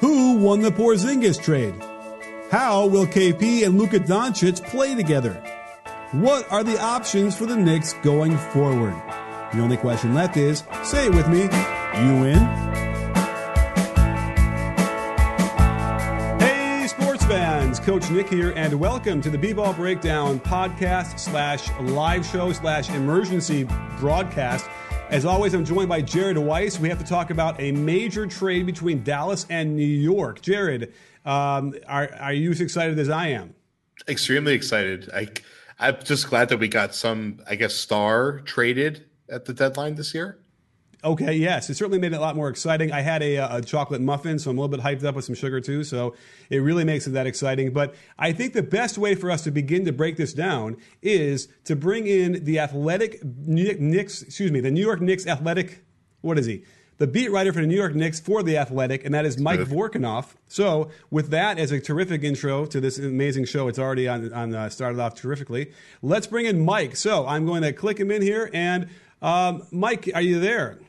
Who won the Porzingis trade? How will KP and Luka Doncic play together? What are the options for the Knicks going forward? The only question left is, say it with me, you in? Hey, sports fans, Coach Nick here, and welcome to the B-Ball Breakdown podcast / live show / emergency broadcast. As always, I'm joined by Jared Weiss. We have to talk about a major trade between Dallas and New York. Jared, are you as excited as I am? Extremely excited. I'm just glad that we got some, star traded at the deadline this year. Okay, yes. It certainly made it a lot more exciting. I had a chocolate muffin, so I'm a little bit hyped up with some sugar too, so it really makes it that exciting. But I think the best way for us to begin to break this down is to bring in the New York Knicks athletic, the beat writer for the New York Knicks for The Athletic, and that is Mike Vorkunov. So with that as a terrific intro to this amazing show, it's already started off terrifically. Let's bring in Mike. So I'm going to click him in here, and Mike, are you there?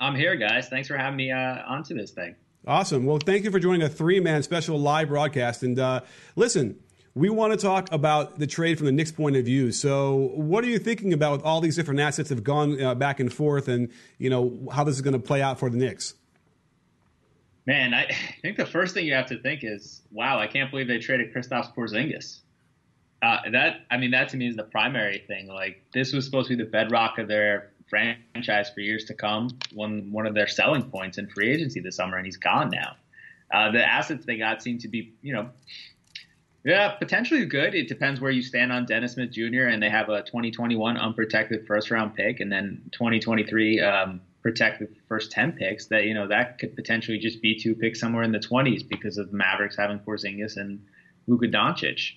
I'm here, guys. Thanks for having me onto this thing. Awesome. Well, thank you for joining a three-man special live broadcast. And listen, we want to talk about the trade from the Knicks' point of view. So what are you thinking about with all these different assets that have gone back and forth, and how this is going to play out for the Knicks? Man, I think the first thing you have to think is, wow, I can't believe they traded Kristaps Porzingis. That to me is the primary thing. Like, this was supposed to be the bedrock of their franchise for years to come, one of their selling points in free agency this summer, and he's gone now. The assets they got seem to be, potentially good. It depends where you stand on Dennis Smith Jr., and they have a 2021 unprotected first-round pick, and then 2023 protected first 10 picks. That that could potentially just be two picks somewhere in the 20s because of the Mavericks having Porzingis and Luka Doncic.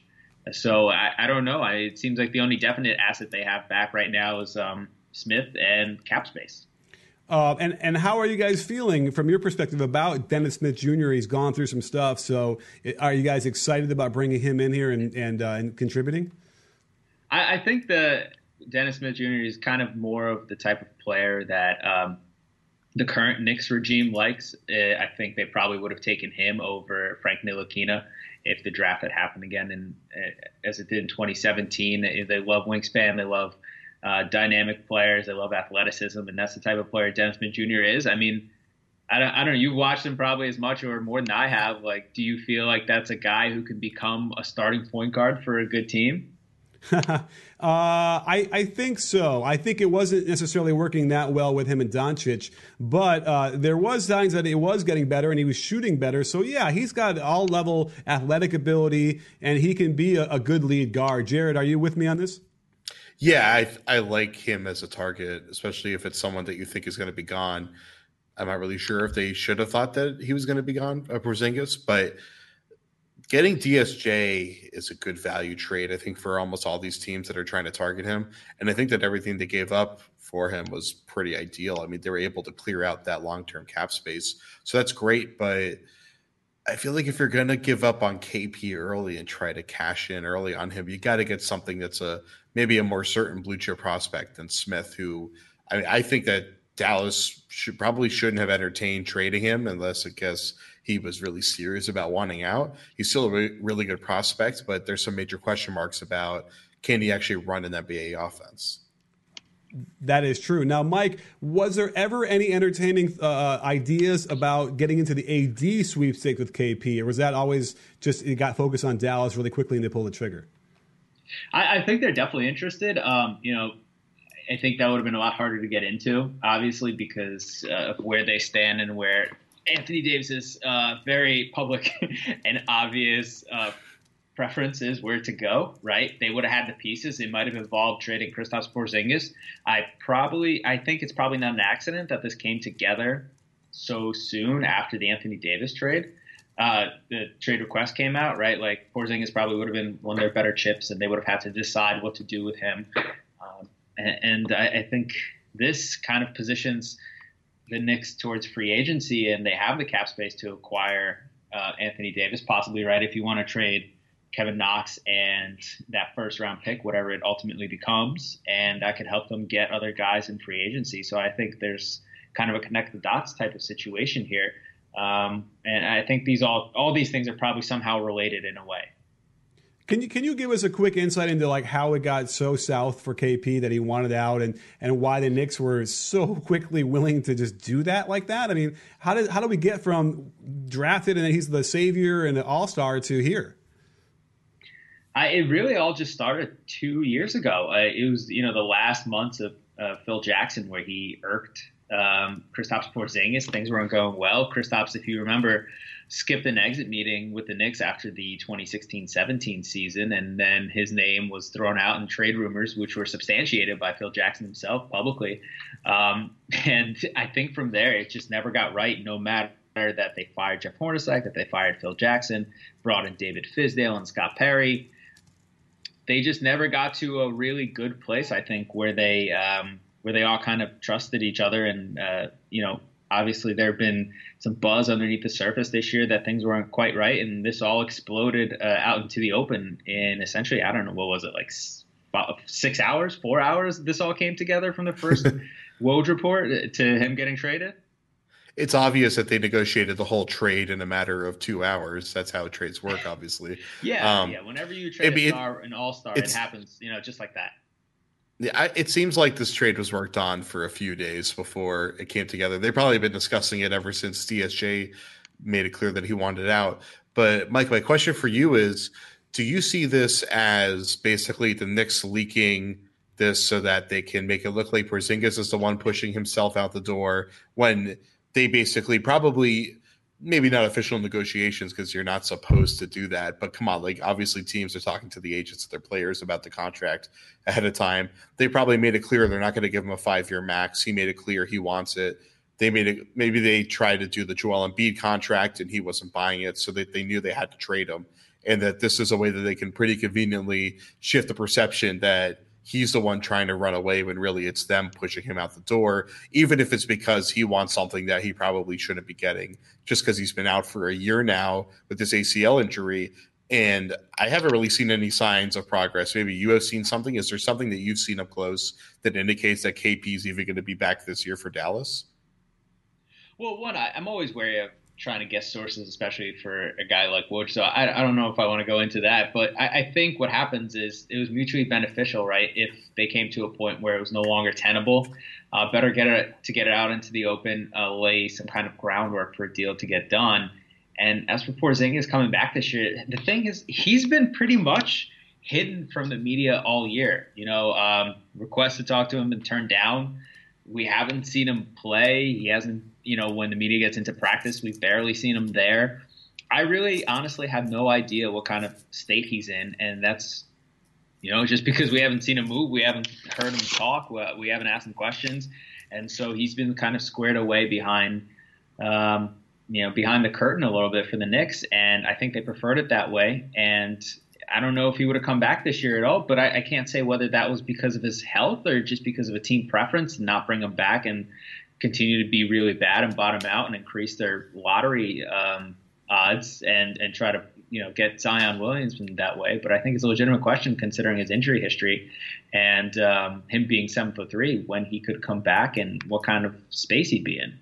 So I don't know. It seems like the only definite asset they have back right now is Smith and cap space. And how are you guys feeling from your perspective about Dennis Smith Jr.? He's gone through some stuff. So are you guys excited about bringing him in here and contributing? I think that Dennis Smith Jr. is kind of more of the type of player that the current Knicks regime likes. I think they probably would have taken him over Frank Ntilikina if the draft had happened again, and as it did in 2017, they love wingspan, they love dynamic players, they love athleticism, and that's the type of player Dennis Smith Jr. is. I mean, I don't know. You've watched him probably as much or more than I have. Like, do you feel like that's a guy who can become a starting point guard for a good team? I think so. I think it wasn't necessarily working that well with him and Doncic, but there was signs that it was getting better and he was shooting better. So yeah, he's got all level athletic ability and he can be a good lead guard. Jared, are you with me on this? Yeah, I like him as a target, especially if it's someone that you think is going to be gone. I'm not really sure if they should have thought that he was going to be gone, Porzingis, but getting DSJ is a good value trade, I think, for almost all these teams that are trying to target him. And I think that everything they gave up for him was pretty ideal. I mean, they were able to clear out that long-term cap space. So that's great, but I feel like if you're going to give up on KP early and try to cash in early on him, you got to get something that's maybe a more certain blue-chip prospect than Smith, who I think that Dallas shouldn't have entertained trading him unless, he was really serious about wanting out. He's still a really good prospect, but there's some major question marks about can he actually run an NBA offense? That is true. Now, Mike, was there ever any entertaining ideas about getting into the AD sweepstake with KP, or was that always just it got focused on Dallas really quickly and they pulled the trigger? I think they're definitely interested. I think that would have been a lot harder to get into, obviously, because of where they stand and where Anthony Davis's very public and obvious preference is where to go, right? They would have had the pieces. It might have involved trading Kristaps Porzingis. I think it's probably not an accident that this came together so soon after the Anthony Davis trade. The trade request came out, right? Like, Porzingis probably would have been one of their better chips, and they would have had to decide what to do with him. And I think this kind of positions the Knicks towards free agency, and they have the cap space to acquire Anthony Davis, possibly, right? If you want to trade Kevin Knox and that first-round pick, whatever it ultimately becomes, and that could help them get other guys in free agency. So I think there's kind of a connect-the-dots type of situation here. And I think these all these things are probably somehow related in a way. Can you give us a quick insight into like how it got so south for KP that he wanted out, and why the Knicks were so quickly willing to just do that like that? I mean, how do we get from drafted and then he's the savior and the all-star to here? It really all just started 2 years ago. It was, you know, the last months of Phil Jackson where he irked Kristaps Porzingis. Things weren't going well. Kristaps, if you remember, skipped an exit meeting with the Knicks after the 2016-17 season, and then his name was thrown out in trade rumors, which were substantiated by Phil Jackson himself publicly. And I think from there, it just never got right, no matter that they fired Jeff Hornacek, that they fired Phil Jackson, brought in David Fizdale and Scott Perry. They just never got to a really good place, I think, where they all kind of trusted each other. And, you know, obviously there have been some buzz underneath the surface this year that things weren't quite right. And this all exploded out into the open in essentially, I don't know, what was it, like 6 hours, 4 hours? This all came together from the first Woj report to him getting traded? It's obvious that they negotiated the whole trade in a matter of 2 hours. That's how trades work, obviously. Yeah. Whenever you trade an all-star, it happens, you know, just like that. Yeah, it seems like this trade was worked on for a few days before it came together. They've probably been discussing it ever since DSJ made it clear that he wanted it out. But, Mike, my question for you is, do you see this as basically the Knicks leaking this so that they can make it look like Porzingis is the one pushing himself out the door, when they basically probably, maybe not official negotiations because you're not supposed to do that, but come on, like, obviously teams are talking to the agents of their players about the contract ahead of time. They probably made it clear they're not going to give him a 5-year max. He made it clear he wants it. They made it, maybe they tried to do the Joel Embiid contract and he wasn't buying it, so that they knew they had to trade him, and that this is a way that they can pretty conveniently shift the perception that he's the one trying to run away when really it's them pushing him out the door, even if it's because he wants something that he probably shouldn't be getting, just because he's been out for a year now with this ACL injury. And I haven't really seen any signs of progress. Maybe you have seen something. Is there something that you've seen up close that indicates that KP is even going to be back this year for Dallas? Well, one, I'm always wary of trying to guess sources, especially for a guy like Woj. So I don't know if I want to go into that, but I think what happens is it was mutually beneficial, right? If they came to a point where it was no longer tenable, better get it out into the open, lay some kind of groundwork for a deal to get done. And as for Porzingis coming back this year, the thing is, he's been pretty much hidden from the media all year. You know, requests to talk to him and turned down. We haven't seen him play. He hasn't, you know, when the media gets into practice, we've barely seen him there. I really honestly have no idea what kind of state he's in. And that's, you know, just because we haven't seen him move, we haven't heard him talk, we haven't asked him questions. And so he's been kind of squared away behind, behind the curtain a little bit for the Knicks. And I think they preferred it that way. And I don't know if he would have come back this year at all, but I can't say whether that was because of his health or just because of a team preference to not bring him back and continue to be really bad and bottom out and increase their lottery odds and try to, you know, get Zion Williamson that way. But I think it's a legitimate question considering his injury history and him being 7'3", when he could come back and what kind of space he'd be in.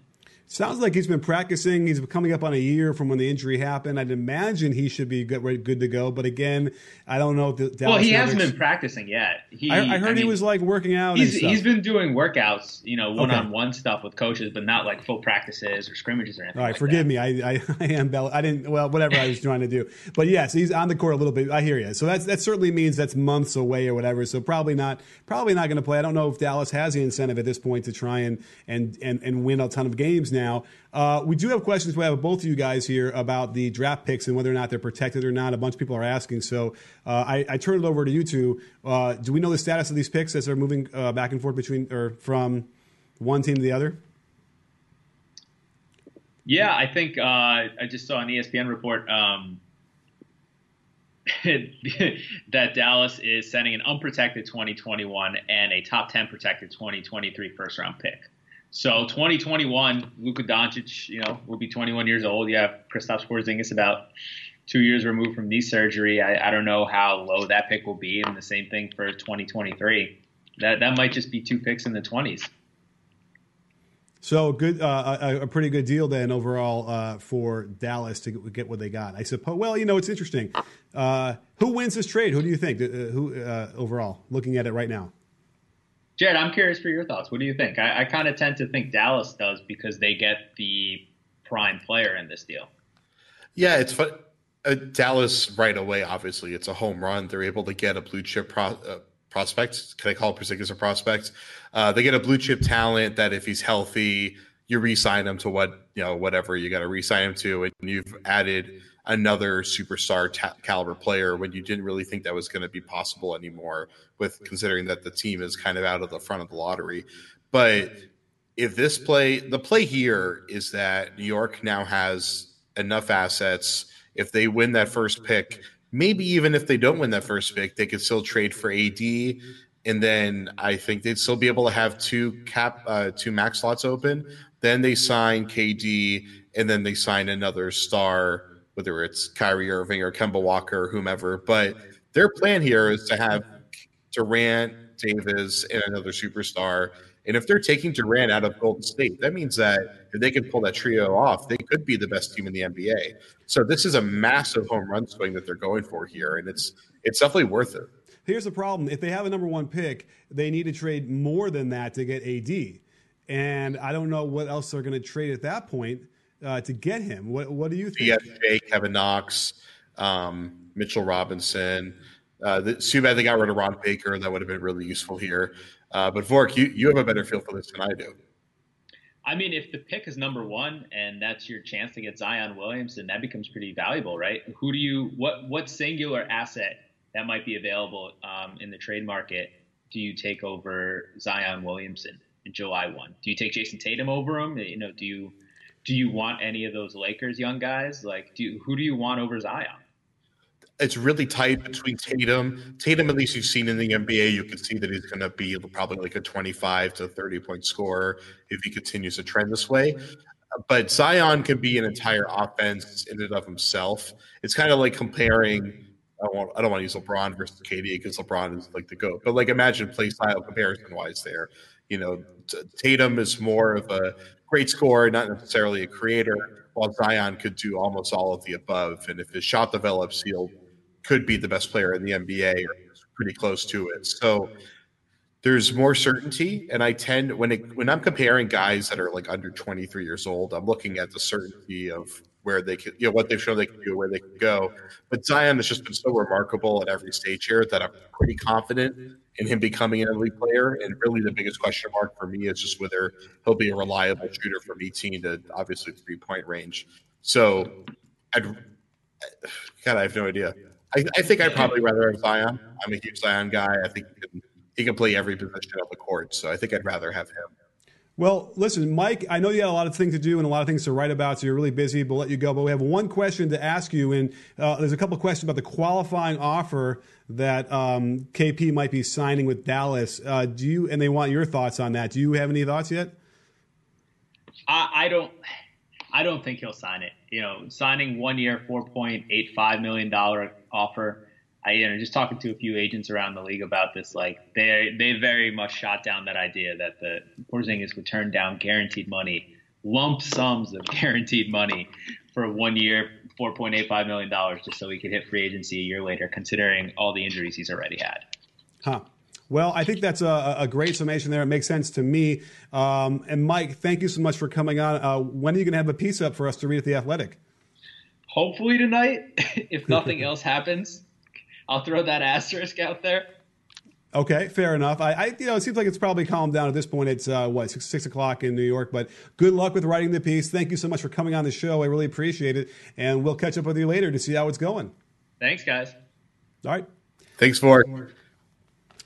Sounds like he's been practicing. He's coming up on a year from when the injury happened. I'd imagine he should be good to go. But again, I don't know if the Dallas Mavericks hasn't been practicing yet. I heard he was like working out and stuff. He's been doing workouts, you know, one-on-one stuff with coaches, but not like full practices or scrimmages or anything. All right, like forgive me. Whatever I was trying to do. But yes, he's on the court a little bit. I hear you. So that certainly means that's months away or whatever. So probably not going to play. I don't know if Dallas has the incentive at this point to try and win a ton of games now. We do have questions. We have both of you guys here about the draft picks and whether or not they're protected or not. A bunch of people are asking. So I turn it over to you two. Do we know the status of these picks as they're moving back and forth between or from one team to the other? Yeah, I think I just saw an ESPN report that Dallas is sending an unprotected 2021 and a top 10 protected 2023 first round pick. So 2021, Luka Doncic, will be 21 years old. You have Kristaps Porzingis about 2 years removed from knee surgery. I don't know how low that pick will be, and the same thing for 2023. That might just be two picks in the 20s. So good, a pretty good deal then overall for Dallas to get what they got, I suppose. Well, it's interesting. Who wins this trade? Who do you think? Who overall? Looking at it right now, Jared, I'm curious for your thoughts. What do you think? I kind of tend to think Dallas does because they get the prime player in this deal. Yeah, it's fun. Dallas right away. Obviously, it's a home run. They're able to get a blue chip prospect. Can I call Porzingis a prospect? They get a blue chip talent that if he's healthy, you re-sign him to whatever you got to re-sign him to, and you've added another superstar caliber player when you didn't really think that was going to be possible anymore, with considering that the team is kind of out of the front of the lottery. But if the play here is that New York now has enough assets, if they win that first pick. Maybe even if they don't win that first pick, they could still trade for AD, and then I think they'd still be able to have two max slots open. Then they sign KD, and then they sign another star, whether it's Kyrie Irving or Kemba Walker or whomever. But their plan here is to have Durant, Davis, and another superstar. And if they're taking Durant out of Golden State, that means that if they can pull that trio off, they could be the best team in the NBA. So this is a massive home run swing that they're going for here, and it's definitely worth it. Here's the problem. If they have a number one pick, they need to trade more than that to get AD. And I don't know what else they're going to trade at that point to get him. What do you think? DFJ, Kevin Knox, Mitchell Robinson. It's too bad they got rid of Ron Baker. That would have been really useful here. But Vork, you have a better feel for this than I do. I mean, if the pick is number one and that's your chance to get Zion Williamson, that becomes pretty valuable, right? What singular asset that might be available in the trade market do you take over Zion Williamson in July 1? Do you take Jason Tatum over him? Do you want any of those Lakers young guys? Who do you want over Zion? It's really tight between Tatum. Tatum, at least you've seen in the NBA, you can see that he's going to be probably like a 25 to 30-point scorer if he continues to trend this way. But Zion could be an entire offense in and of himself. It's kind of like comparing – I don't want to use LeBron versus KD because LeBron is like the GOAT. But imagine play style comparison-wise there. Tatum is more of a great scorer, not necessarily a creator, while Zion could do almost all of the above. And if his shot develops, he'll – could be the best player in the NBA or pretty close to it. So there's more certainty. And I tend, when I'm comparing guys that are under 23 years old, I'm looking at the certainty of where they can, what they've shown they can do, where they can go. But Zion has just been so remarkable at every stage here that I'm pretty confident in him becoming an elite player. And really the biggest question mark for me is just whether he'll be a reliable shooter from 18 to obviously 3-point range. So I have no idea. I think I'd probably rather have Zion. I'm a huge Zion guy. I think he can play every position on the court, so I think I'd rather have him. Well, listen, Mike, I know you had a lot of things to do and a lot of things to write about, so you're really busy, but we'll let you go. But we have one question to ask you, and there's a couple of questions about the qualifying offer that KP might be signing with Dallas. And they want your thoughts on that. Do you have any thoughts yet? I don't think he'll sign it. Signing 1 year, $4.85 million offer. Just talking to a few agents around the league about this, they very much shot down that idea that the Porzingis would turn down guaranteed money, lump sums of guaranteed money for 1 year, $4.85 million, just so he could hit free agency a year later, considering all the injuries he's already had. Huh. Well, I think that's a great summation there. It makes sense to me. And Mike, thank you so much for coming on. When are you going to have a piece up for us to read at The Athletic? Hopefully tonight, if nothing else happens. I'll throw that asterisk out there. Okay, fair enough. It seems like it's probably calmed down at this point. It's, 6 o'clock in New York, but good luck with writing the piece. Thank you so much for coming on the show. I really appreciate it, and we'll catch up with you later to see how it's going. Thanks, guys. All right. Thanks, Vork.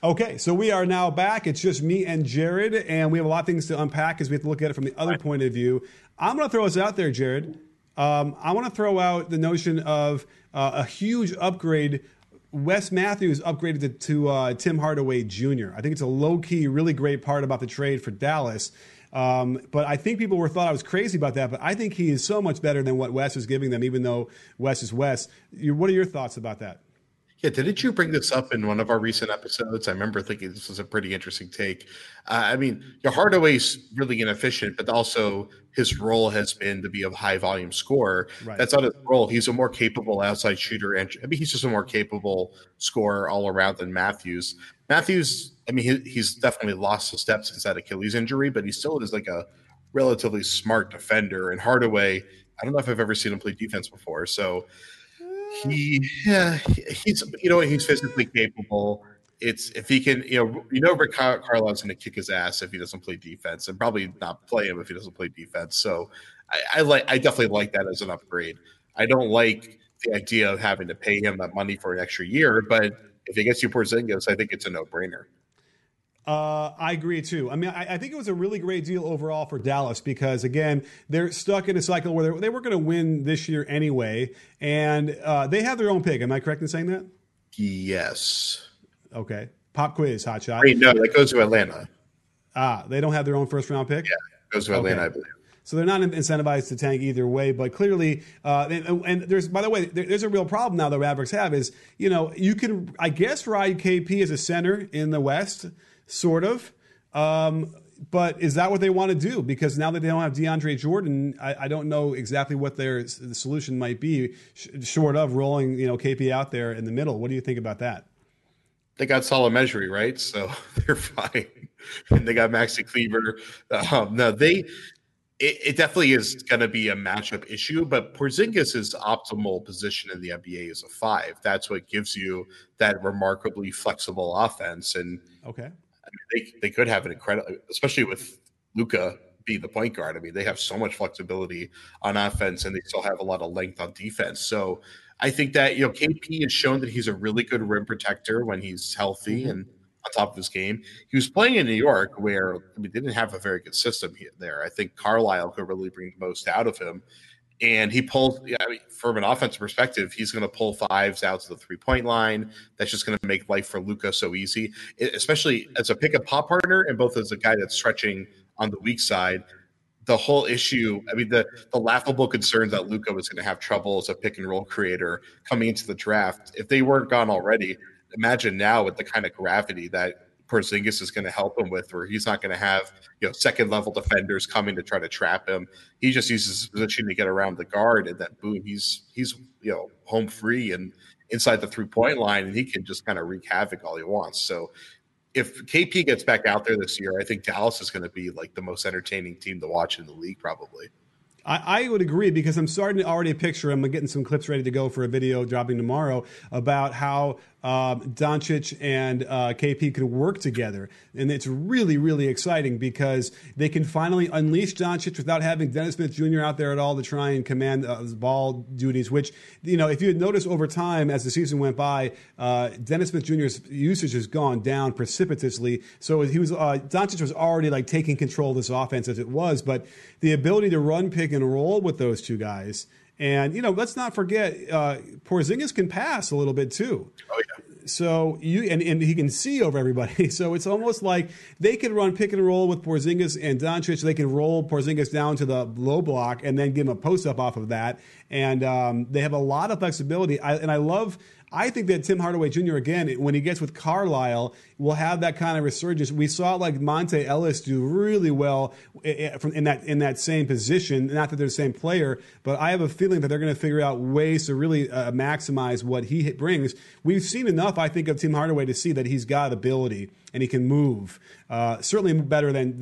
Okay, so we are now back. It's just me and Jared, and we have a lot of things to unpack as we have to look at it from the other point of view. I'm going to throw us out there, Jared. I want to throw out the notion of a huge upgrade. Wes Matthews upgraded to Tim Hardaway Jr. I think it's a low-key, really great part about the trade for Dallas. But I think people thought I was crazy about that, but I think he is so much better than what Wes was giving them, even though Wes is Wes. What are your thoughts about that? Yeah, didn't you bring this up in one of our recent episodes? I remember thinking this was a pretty interesting take. Hardaway's really inefficient, but also his role has been to be a high-volume scorer. Right. That's not his role. He's a more capable outside shooter. He's just a more capable scorer all around than Matthews. He's definitely lost some steps since that Achilles injury, but he still is like a relatively smart defender. And Hardaway, I don't know if I've ever seen him play defense before, so... He's physically capable. It's if he can, Rick Carlisle's going to kick his ass if he doesn't play defense, and probably not play him if he doesn't play defense. So I definitely like that as an upgrade. I don't like the idea of having to pay him that money for an extra year, but if it gets you Porzingis, I think it's a no-brainer. I agree too. I think it was a really great deal overall for Dallas because, again, they're stuck in a cycle where they weren't going to win this year anyway, and they have their own pick. Am I correct in saying that? Yes. Okay. Pop quiz, hotshot. Wait, no, that goes to Atlanta. They don't have their own first-round pick? Yeah, it goes to Atlanta, I believe. So they're not incentivized to tank either way, but clearly, and there's, by the way, there's a real problem now that Mavericks have is, you can, I guess, ride KP as a center in the West, sort of. But is that what they want to do? Because now that they don't have DeAndre Jordan, I don't know exactly what the solution might be short of rolling, KP out there in the middle. What do you think about that? They got Solomezieri, right? So they're fine. And they got Maxi Kleber. It definitely is going to be a matchup issue, but Porzingis's optimal position in the NBA is a 5. That's what gives you that remarkably flexible offense. And okay, they could have an incredible, especially with Luka being the point guard. They have so much flexibility on offense, and they still have a lot of length on defense. So I think that KP has shown that he's a really good rim protector when he's healthy and on top of his game. He was playing in New York where they didn't have a very good system there. I think Carlisle could really bring the most out of him. And he pulls, from an offensive perspective, he's going to pull fives out to the three-point line. That's just going to make life for Luka so easy, especially as a pick-and-pop partner and both as a guy that's stretching on the weak side. The whole issue, the laughable concerns that Luka was going to have trouble as a pick-and-roll creator coming into the draft, if they weren't gone already, imagine now with the kind of gravity that Porzingis is going to help him with, where he's not going to have second-level defenders coming to try to trap him. He just uses his position to get around the guard, and then boom, he's home free and inside the three-point line, and he can just kind of wreak havoc all he wants. So if KP gets back out there this year, I think Dallas is going to be like the most entertaining team to watch in the league probably. I would agree because I'm starting to already picture him. I'm getting some clips ready to go for a video dropping tomorrow about how Doncic and KP could work together. And it's really, really exciting because they can finally unleash Doncic without having Dennis Smith Jr. out there at all to try and command his ball duties, which, if you had noticed over time as the season went by, Dennis Smith Jr.'s usage has gone down precipitously. So Doncic was already like taking control of this offense as it was, but the ability to run pick and roll with those two guys. And, let's not forget, Porzingis can pass a little bit too. Oh, yeah. So and he can see over everybody. So it's almost like they can run pick and roll with Porzingis and Doncic. They can roll Porzingis down to the low block and then give him a post up off of that. And they have a lot of flexibility. I think that Tim Hardaway Jr., again, when he gets with Carlisle, will have that kind of resurgence. We saw Monte Ellis do really well in that same position. Not that they're the same player, but I have a feeling that they're going to figure out ways to really maximize what he brings. We've seen enough, I think, of Tim Hardaway to see that he's got ability and he can move. Certainly better than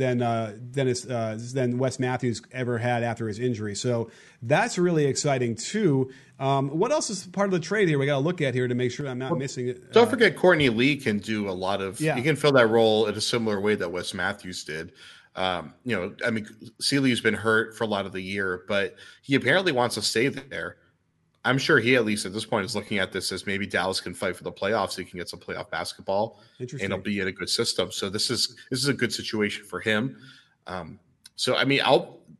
Wes Matthews ever had after his injury. So That's really exciting, too. What else is part of the trade here we got to look at here to make sure I'm not missing it? Don't forget Courtney Lee can do a lot of – he can fill that role in a similar way that Wes Matthews did. You know, I mean, Seeley's been hurt for a lot of the year, but he apparently wants to stay there. I'm sure he, at least at this point, is looking at this as maybe Dallas can fight for the playoffs. So he can get some playoff basketball, and he'll be in a good system. So this is a good situation for him. So I mean,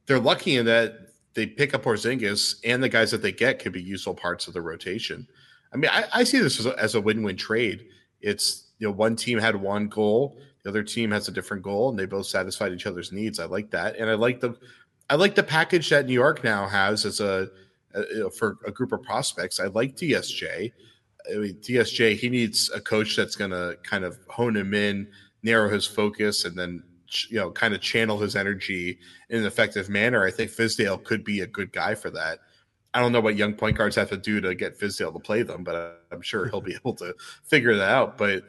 they're lucky in that they pick up Porzingis, and the guys that they get could be useful parts of the rotation. I mean, I see this as a win-win trade. It's, you know, one team had one goal, the other team has a different goal, and they both satisfied each other's needs. I like that, and I like the package that New York now has as for a group of prospects. I like DSJ. I mean, DSJ, he needs a coach that's going to kind of hone him in, narrow his focus, and then, you know, kind of channel his energy in an effective manner. I think Fizdale could be a good guy for that. I don't know what young point guards have to do to get Fizdale to play them, but I'm sure he'll be able to figure that out. But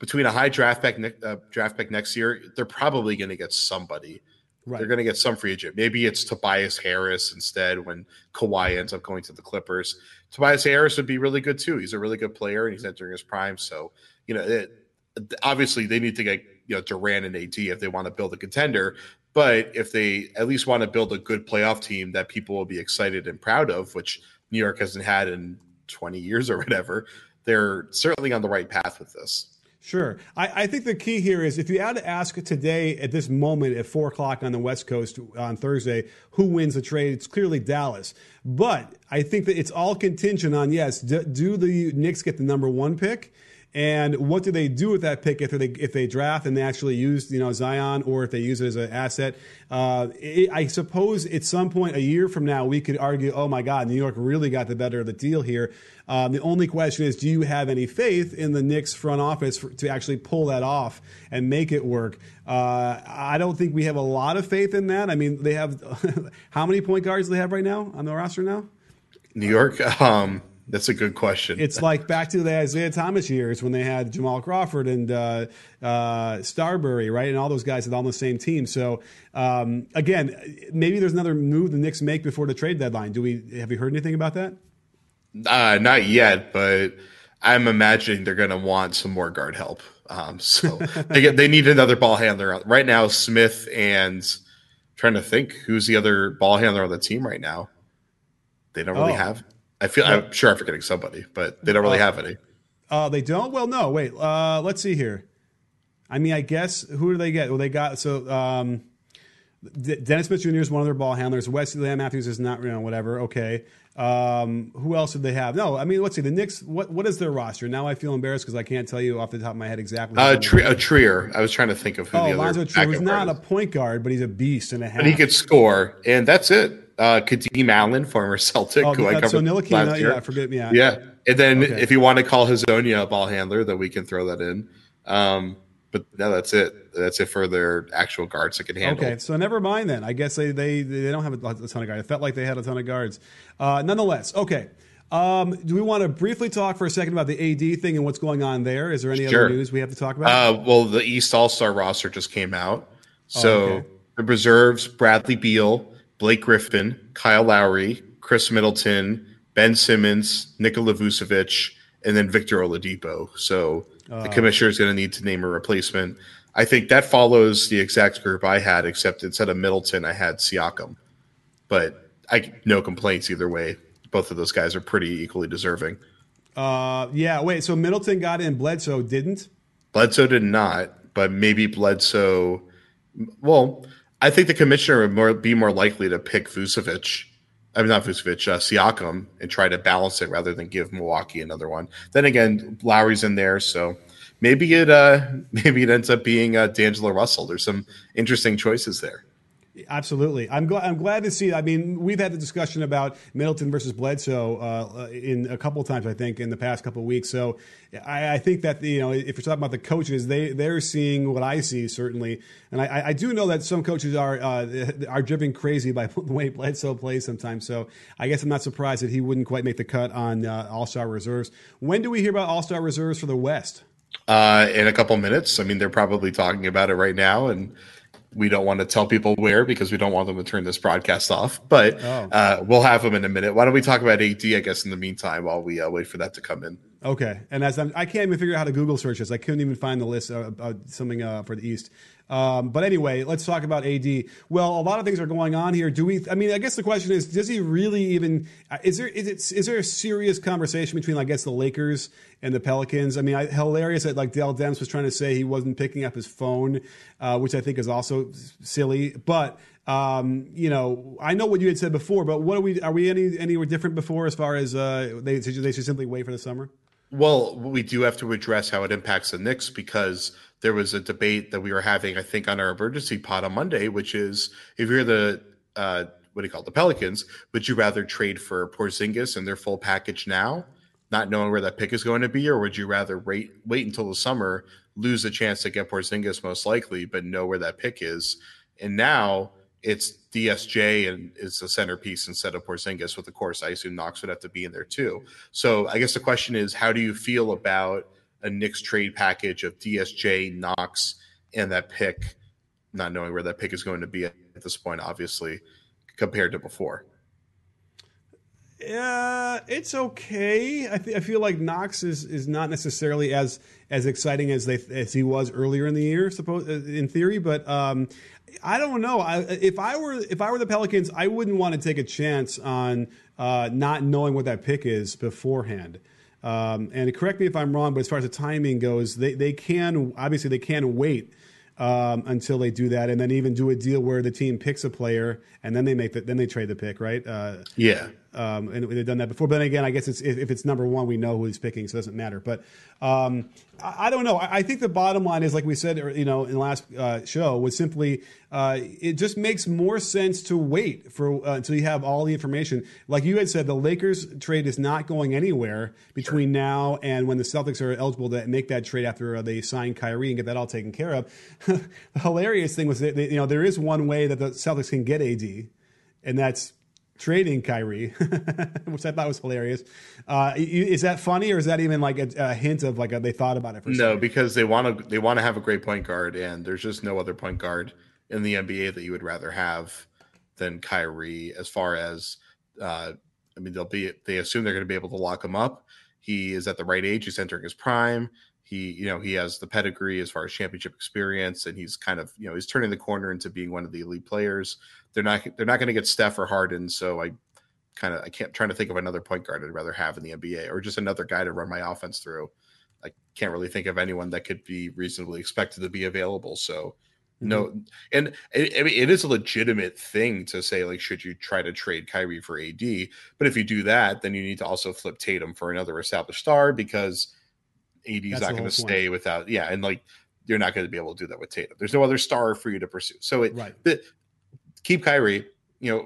between a high draft pick next year, they're probably going to get somebody. Right. They're going to get some free agent. Maybe it's Tobias Harris instead when Kawhi ends up going to the Clippers. Tobias Harris would be really good too. He's a really good player and he's entering his prime. So, you know, obviously they need to get, you know, Durant and AD if they want to build a contender. But if they at least want to build a good playoff team that people will be excited and proud of, which New York hasn't had in 20 years or whatever, they're certainly on the right path with this. Sure. I think the key here is if you had to ask today at this moment at 4 o'clock on the West Coast on Thursday who wins the trade, it's clearly Dallas. But I think that it's all contingent on, yes, do the Knicks get the number 1 pick? And what do they do with that pick if they draft and they actually use, you know, Zion, or if they use it as an asset? I suppose at some point a year from now we could argue, oh my God, New York really got the better of the deal here. The only question is, do you have any faith in the Knicks front office to actually pull that off and make it work? I don't think we have a lot of faith in that. I mean, they have how many point guards do they have right now on the roster now? New York. That's a good question. It's like back to the Isaiah Thomas years when they had Jamal Crawford and Starbury, right? And all those guys are on the same team. So, again, maybe there's another move the Knicks make before the trade deadline. Have you heard anything about that? Not yet, but I'm imagining they're going to want some more guard help. So they need another ball handler. Right now, Smith and – trying to think who's the other ball handler on the team right now. They don't really have – I'm sure I'm forgetting somebody, but they don't really have any. They don't? Well, no. Wait. Let's see here. I mean, I guess who do they get? Well, they got Dennis Smith Jr. is one of their ball handlers. Wesley Matthews is not, you know, whatever. Okay. Who else did they have? No, I mean, let's see. The Knicks. What is their roster? Now I feel embarrassed because I can't tell you off the top of my head exactly. Trier. I was trying to think of who the other. Trier was not a point guard, but he's a beast and a half. But he could score, and that's it. Kadeem Allen, former Celtic. Oh, who I covered last year. Yeah, forget me. Yeah. And then if you want to call Hazonia a ball handler, then we can throw that in. But no, that's it. That's it for their actual guards that can handle. Okay, so never mind then. I guess they don't have a ton of guards. I felt like they had a ton of guards. Nonetheless, okay. Do we want to briefly talk for a second about the AD thing and what's going on there? Is there any other news we have to talk about? Well, the East All-Star roster just came out. So the reserves, Bradley Beal, Blake Griffin, Kyle Lowry, Chris Middleton, Ben Simmons, Nikola Vucevic, and then Victor Oladipo. So the commissioner is going to need to name a replacement. I think that follows the exact group I had, except instead of Middleton, I had Siakam. But no complaints either way. Both of those guys are pretty equally deserving. So Middleton got in, Bledsoe didn't? Bledsoe did not, but maybe Bledsoe – well – I think the commissioner would be more likely to pick Siakam, and try to balance it rather than give Milwaukee another one. Then again, Lowry's in there, so maybe it ends up being D'Angelo Russell. There's some interesting choices there. Absolutely. I'm glad to see. I mean, we've had the discussion about Middleton versus Bledsoe in a couple of times, I think, in the past couple of weeks. So I think that, you know, if you're talking about the coaches, they're seeing what I see, certainly. And I do know that some coaches are driven crazy by the way Bledsoe plays sometimes. So I guess I'm not surprised that he wouldn't quite make the cut on All-Star reserves. When do we hear about All-Star reserves for the West? In a couple minutes. I mean, they're probably talking about it right now. And We don't want to tell people where because we don't want them to turn this broadcast off, but we'll have them in a minute. Why don't we talk about AD, I guess, in the meantime while we wait for that to come in. Okay. And as I can't even figure out how to Google search this. I couldn't even find the list something for the East. But anyway, let's talk about AD. Well, a lot of things are going on here. I mean, I guess the question is, does he really even, is there a serious conversation between, I guess, the Lakers and the Pelicans? I mean, hilarious that like Dell Demps was trying to say he wasn't picking up his phone, which I think is also silly, but you know, I know what you had said before, but what are we anywhere different before as far as, they should simply wait for the summer? Well, we do have to address how it impacts the Knicks, because there was a debate that we were having, I think, on our emergency pod on Monday, which is if you're the the Pelicans, would you rather trade for Porzingis and their full package now, not knowing where that pick is going to be, or would you rather wait until the summer, lose the chance to get Porzingis most likely, but know where that pick is? And now it's DSJ and it's the centerpiece instead of Porzingis, with, of course, I assume Knox would have to be in there too. So I guess the question is, how do you feel about a Knicks trade package of DSJ, Knox, and that pick, not knowing where that pick is going to be at this point, obviously, compared to before? It's okay. I feel like Knox is not necessarily as exciting as he was earlier in the year, in theory, but I don't know. If I were the Pelicans, I wouldn't want to take a chance on not knowing what that pick is beforehand. And correct me if I'm wrong, but as far as the timing goes, they can wait until they do that, and then even do a deal where the team picks a player and then they trade the pick, right? Yeah. And they've done that before. But then again, I guess if it's number one, we know who he's picking, so it doesn't matter. But I don't know. I think the bottom line is, like we said, in the last show, was simply it just makes more sense to wait for until you have all the information. Like you had said, the Lakers trade is not going anywhere between now and when the Celtics are eligible to make that trade after they sign Kyrie and get that all taken care of. The hilarious thing was that there is one way that the Celtics can get AD, and that's trading Kyrie, which I thought was hilarious. Is that funny, or is that even like a hint of like they thought about it? No, because they want to have a great point guard, and there's just no other point guard in the NBA that you would rather have than Kyrie. As far as they assume they're going to be able to lock him up. He is at the right age. He's entering his prime. He has the pedigree as far as championship experience, and he's kind of, he's turning the corner into being one of the elite players. They're not going to get Steph or Harden, so I can't, trying to think of another point guard I'd rather have in the NBA, or just another guy to run my offense through. I can't really think of anyone that could be reasonably expected to be available. So no, and it is a legitimate thing to say, like, should you try to trade Kyrie for AD? But if you do that, then you need to also flip Tatum for another established star, because AD's not going to stay without, and like you're not going to be able to do that with Tatum. There's no other star for you to pursue. So keep Kyrie.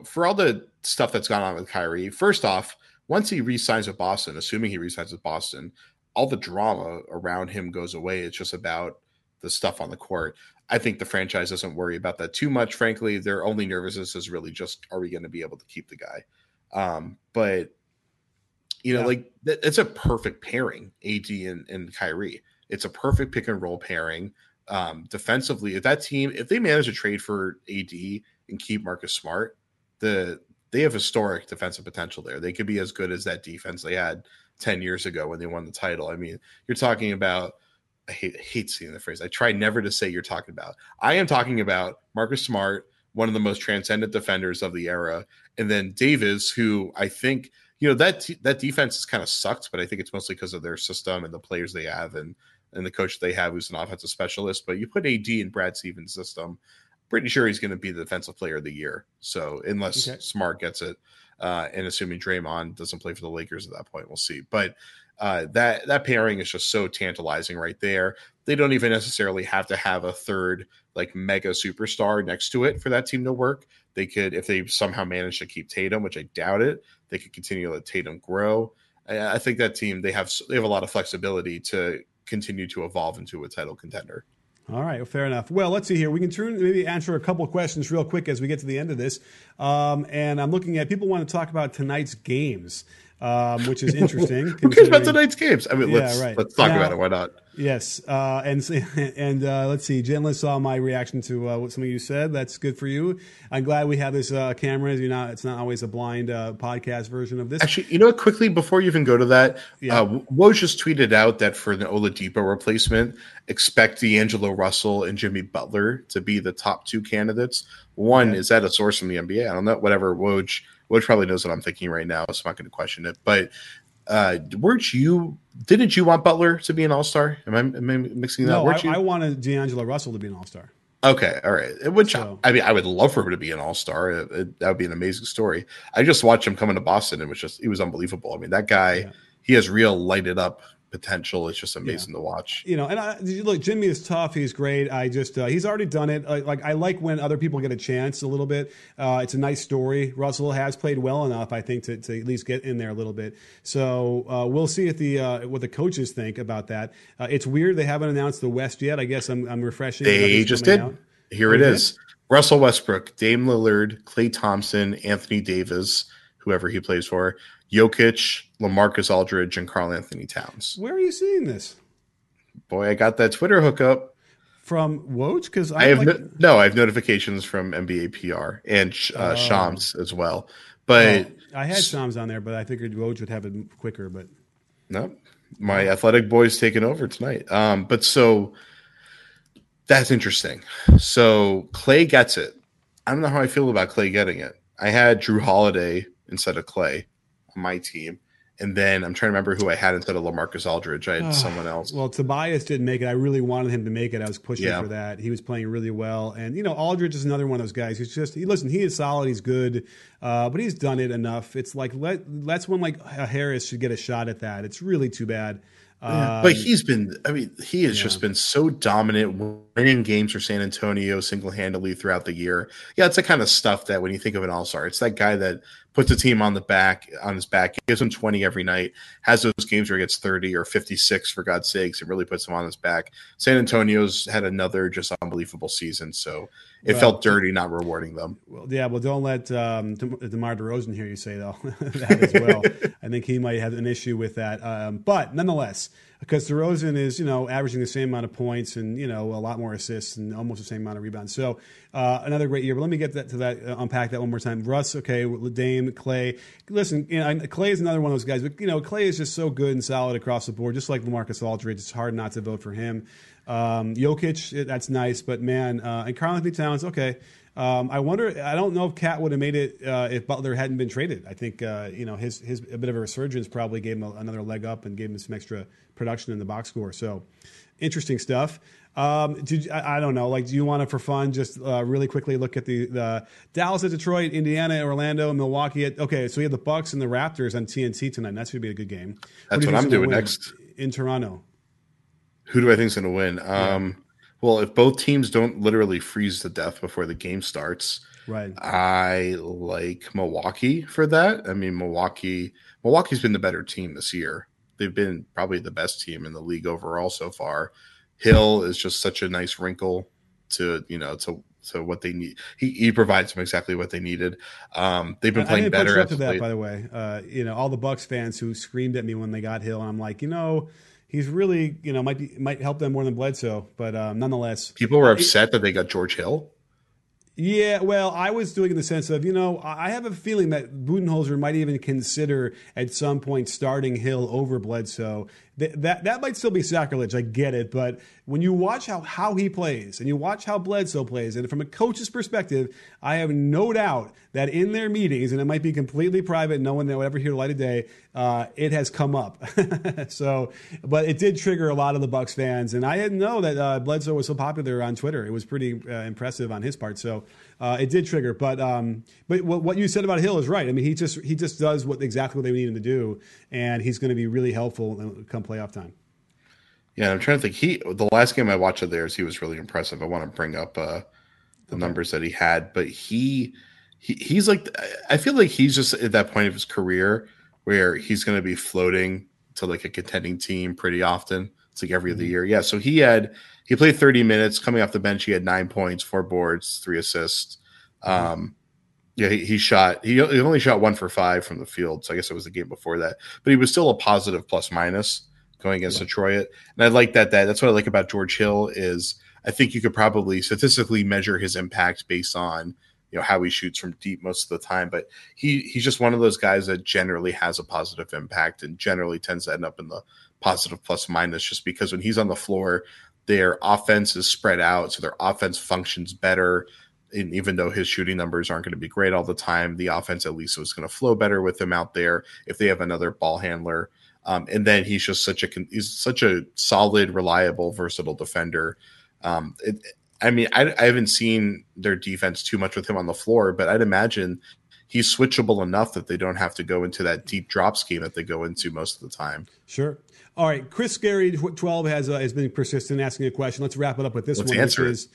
For all the stuff that's gone on with Kyrie, first off, once he re-signs with Boston, assuming he re-signs with Boston, all the drama around him goes away. It's just about the stuff on the court. I think the franchise doesn't worry about that too much. Frankly, their only nervousness is really just, are we going to be able to keep the guy? But it's a perfect pairing, AD and Kyrie. It's a perfect pick and roll pairing. Defensively, if they manage to trade for AD and keep Marcus Smart, they have historic defensive potential there. They could be as good as that defense they had 10 years ago when they won the title. I mean, you're talking about, I hate seeing the phrase. I try never to say you're talking about. I am talking about Marcus Smart, one of the most transcendent defenders of the era. And then Davis, who I think, that defense is kind of sucked, but I think it's mostly because of their system and the players they have and the coach they have, who's an offensive specialist. But you put AD in Brad Stevens' system, pretty sure he's going to be the defensive player of the year. So unless Smart gets it, and assuming Draymond doesn't play for the Lakers at that point, we'll see. But that pairing is just so tantalizing right there. They don't even necessarily have to have a third like mega superstar next to it for that team to work. They could, if they somehow manage to keep Tatum, which I doubt it, they could continue to let Tatum grow. I think that team, they have a lot of flexibility to continue to evolve into a title contender. All right, well, fair enough. Well, let's see here. We can maybe answer a couple of questions real quick as we get to the end of this. And I'm looking at, people want to talk about tonight's games. which is interesting. Who cares about tonight's games? I mean, let's talk about it. Why not? Yes. And let's see. Jen Liz saw my reaction to what some of you said. That's good for you. I'm glad we have this camera. You know, it's not always a blind podcast version of this. Actually, you know what? Quickly, before you even go to that, Woj just tweeted out that for the Oladipo replacement, expect D'Angelo Russell and Jimmy Butler to be the top two candidates. Is that a source from the NBA? I don't know. Whatever, Woj probably knows what I'm thinking right now, so I'm not going to question it. But didn't you want Butler to be an all-star? Am I mixing that up? I wanted D'Angelo Russell to be an all-star. Okay, all right. I would love for him to be an all-star. That would be an amazing story. I just watched him coming to Boston. It was unbelievable. I mean, that guy, he has real lighted up potential. It's just amazing to watch. You know, and look, Jimmy is tough. He's great. I just he's already done it. I like when other people get a chance a little bit. It's a nice story. Russell has played well enough, I think, to at least get in there a little bit. So we'll see if what the coaches think about that. It's weird they haven't announced the West yet. I guess I'm refreshing. They just did. Out. Here it is. Russell Westbrook, Dame Lillard, Klay Thompson, Anthony Davis, whoever he plays for, Jokic, LaMarcus Aldridge, and Karl-Anthony Towns. Where are you seeing this? Boy, I got that Twitter hookup from Woj because I have notifications from NBA PR and Shams as well. But I had Shams on there, but I figured Woj would have it quicker. But no, my athletic boy's taking over tonight. But so that's interesting. So Clay gets it. I don't know how I feel about Clay getting it. I had Drew Holiday instead of Clay on my team. And then I'm trying to remember who I had instead of LaMarcus Aldridge. I had someone else. Well, Tobias didn't make it. I really wanted him to make it. I was pushing for that. He was playing really well. And, you know, Aldridge is another one of those guys who's just, he is solid. He's good. But he's done it enough. It's like, that's when like Harris should get a shot at that. It's really too bad. But he has just been so dominant, winning games for San Antonio single-handedly throughout the year. Yeah, it's the kind of stuff that when you think of an all-star, it's that guy that puts the team on his back, gives him 20 every night, has those games where he gets 30 or 56 for God's sakes, it really puts him on his back. San Antonio's had another just unbelievable season, so it felt dirty not rewarding them. Well, don't let DeMar DeRozan hear you say that as well. I think he might have an issue with that. But nonetheless, because DeRozan is, averaging the same amount of points and, a lot more assists and almost the same amount of rebounds. So another great year. But let me unpack that one more time. Russ, okay, Dame, Clay. Listen, Clay is another one of those guys. But, Clay is just so good and solid across the board, just like LaMarcus Aldridge. It's hard not to vote for him. Jokic, that's nice. But, man, and Karl-Anthony Towns, okay. I don't know if Cat would have made it if Butler hadn't been traded. I think, his a bit of a resurgence probably gave him another leg up and gave him some extra production in the box score. So interesting stuff. I don't know. Like, do you want to, for fun, just really quickly look at the Dallas at Detroit, Indiana, Orlando, Milwaukee? So we have the Bucks and the Raptors on TNT tonight. That's going to be a good game. That's what I'm doing next. In Toronto. Who do I think is going to win? Well, if both teams don't literally freeze to death before the game starts, right? I like Milwaukee for that. I mean, Milwaukee's been the better team this year. They've been probably the best team in the league overall so far. Hill is just such a nice wrinkle to what they need. He provides them exactly what they needed. They've been playing better. After that, by the way, all the Bucks fans who screamed at me when they got Hill, and I'm like, he's really, might help them more than Bledsoe, but nonetheless, people were upset that they got George Hill. Yeah, well, I was doing it in the sense of, I have a feeling that Budenholzer might even consider at some point starting Hill over Bledsoe. That might still be sacrilege. I get it. But when you watch how he plays and you watch how Bledsoe plays, and from a coach's perspective, I have no doubt that in their meetings, and it might be completely private, no one that would ever hear the light of day, it has come up. But it did trigger a lot of the Bucks fans. And I didn't know that Bledsoe was so popular on Twitter. It was pretty impressive on his part. So it did trigger. But what you said about Hill is right. I mean, he just does exactly what they need him to do. And he's going to be really helpful come playoff time. Yeah, I'm trying to think. The last game I watched of theirs, he was really impressive. I want to bring up the numbers that he had, but he's like, I feel like he's just at that point of his career where he's going to be floating to like a contending team pretty often. It's like every other year. Yeah, so he played 30 minutes coming off the bench. He had 9 points, 4 boards, 3 assists. Yeah, he only shot 1 for 5 from the field, so I guess it was the game before that. But he was still a positive plus minus going against Detroit. And I like that's what I like about George Hill is I think you could probably statistically measure his impact based on, you know, how he shoots from deep most of the time, but he's just one of those guys that generally has a positive impact and generally tends to end up in the positive plus minus just because when he's on the floor, their offense is spread out, so their offense functions better. And even though his shooting numbers aren't going to be great all the time, the offense at least was going to flow better with him out there if they have another ball handler. And then he's just such a solid, reliable, versatile defender. I haven't seen their defense too much with him on the floor, but I'd imagine he's switchable enough that they don't have to go into that deep drop scheme that they go into most of the time. Sure. All right. Chris Gary 12 has been persistent asking a question. Let's wrap it up with this one. Let's answer it.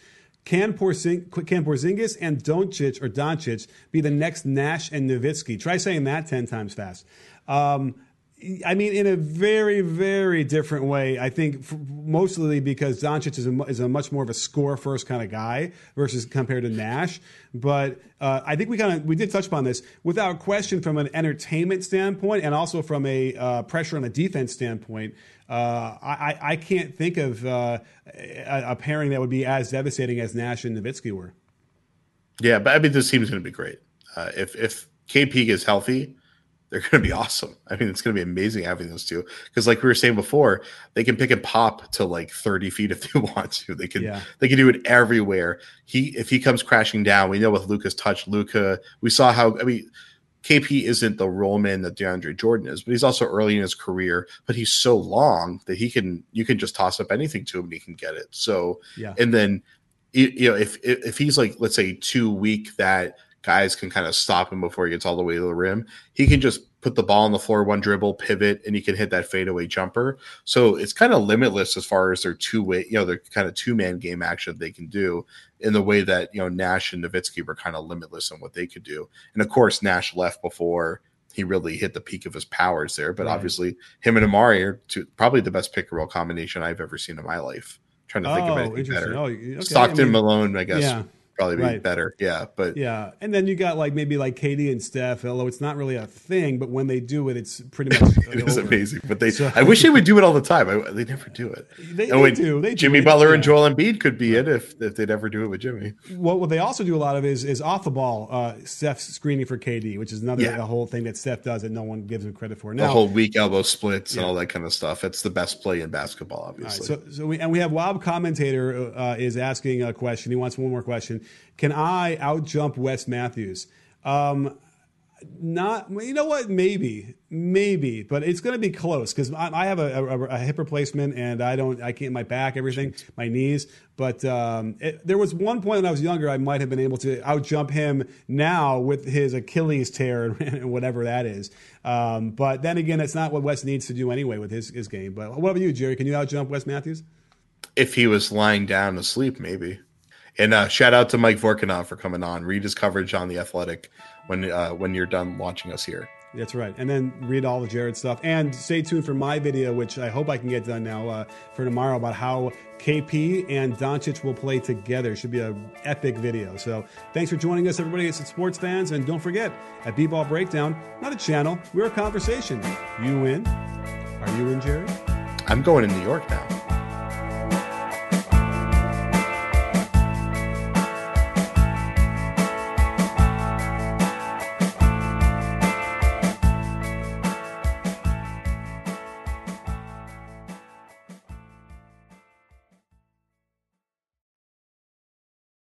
Can Porzingis and Doncic be the next Nash and Nowitzki? Try saying that 10 times fast. In a very, very different way, I think mostly because Doncic is a much more of a score-first kind of guy versus compared to Nash. But I think we did touch upon this. Without question, from an entertainment standpoint and also from a pressure on a defense standpoint, I can't think of a pairing that would be as devastating as Nash and Nowitzki were. Yeah, but this team's going to be great. If KP is healthy, they're going to be awesome. It's going to be amazing having those two because, like we were saying before, they can pick and pop to like 30 feet if they want to. They can do it everywhere. If he comes crashing down, we know with Luka's touch, we saw how. KP isn't the role man that DeAndre Jordan is, but he's also early in his career. But he's so long that you can just toss up anything to him and he can get it. So and then if he's like, let's say, too weak that guys can kind of stop him before he gets all the way to the rim, he can just put the ball on the floor, one dribble, pivot, and he can hit that fadeaway jumper. So it's kind of limitless as far as their two-way, their kind of two-man game action they can do in the way that, Nash and Nowitzki were kind of limitless on what they could do. And, of course, Nash left before he really hit the peak of his powers there. But Obviously him and Amari are probably the best pick-and-roll combination I've ever seen in my life. I'm trying to think of anything better. Stockton, Malone, I guess. Yeah. Probably be better, and then you got maybe KD and Steph. Although it's not really a thing, but when they do it, it's pretty much it is amazing. But I wish they would do it all the time. They never do it. They do. Jimmy Butler and Joel Embiid could be it if they'd ever do it with Jimmy. What they also do a lot of is off the ball Steph screening for KD, which is another a whole thing that Steph does that no one gives him credit for. Now the whole weak elbow splits and all that kind of stuff. It's the best play in basketball, obviously. Right, we have Wob commentator is asking a question. He wants one more question. Can I outjump Wes Matthews? Not, you know what? Maybe, but it's going to be close because I have a hip replacement and I can't, my back, everything, my knees. But there was one point when I was younger, I might have been able to outjump him now with his Achilles tear and whatever that is. But then again, that's not what Wes needs to do anyway with his game. But what about you, Jerry? Can you outjump Wes Matthews? If he was lying down to sleep, maybe. And shout out to Mike Vorkunov for coming on. Read his coverage on The Athletic when you're done watching us here. That's right. And then read all the Jared stuff. And stay tuned for my video, which I hope I can get done now for tomorrow, about how KP and Doncic will play together. It should be an epic video. So thanks for joining us, everybody. It's Sports Fans. And don't forget, at B-Ball Breakdown, not a channel, we're a conversation. You in? Are you in, Jerry? I'm going to New York now.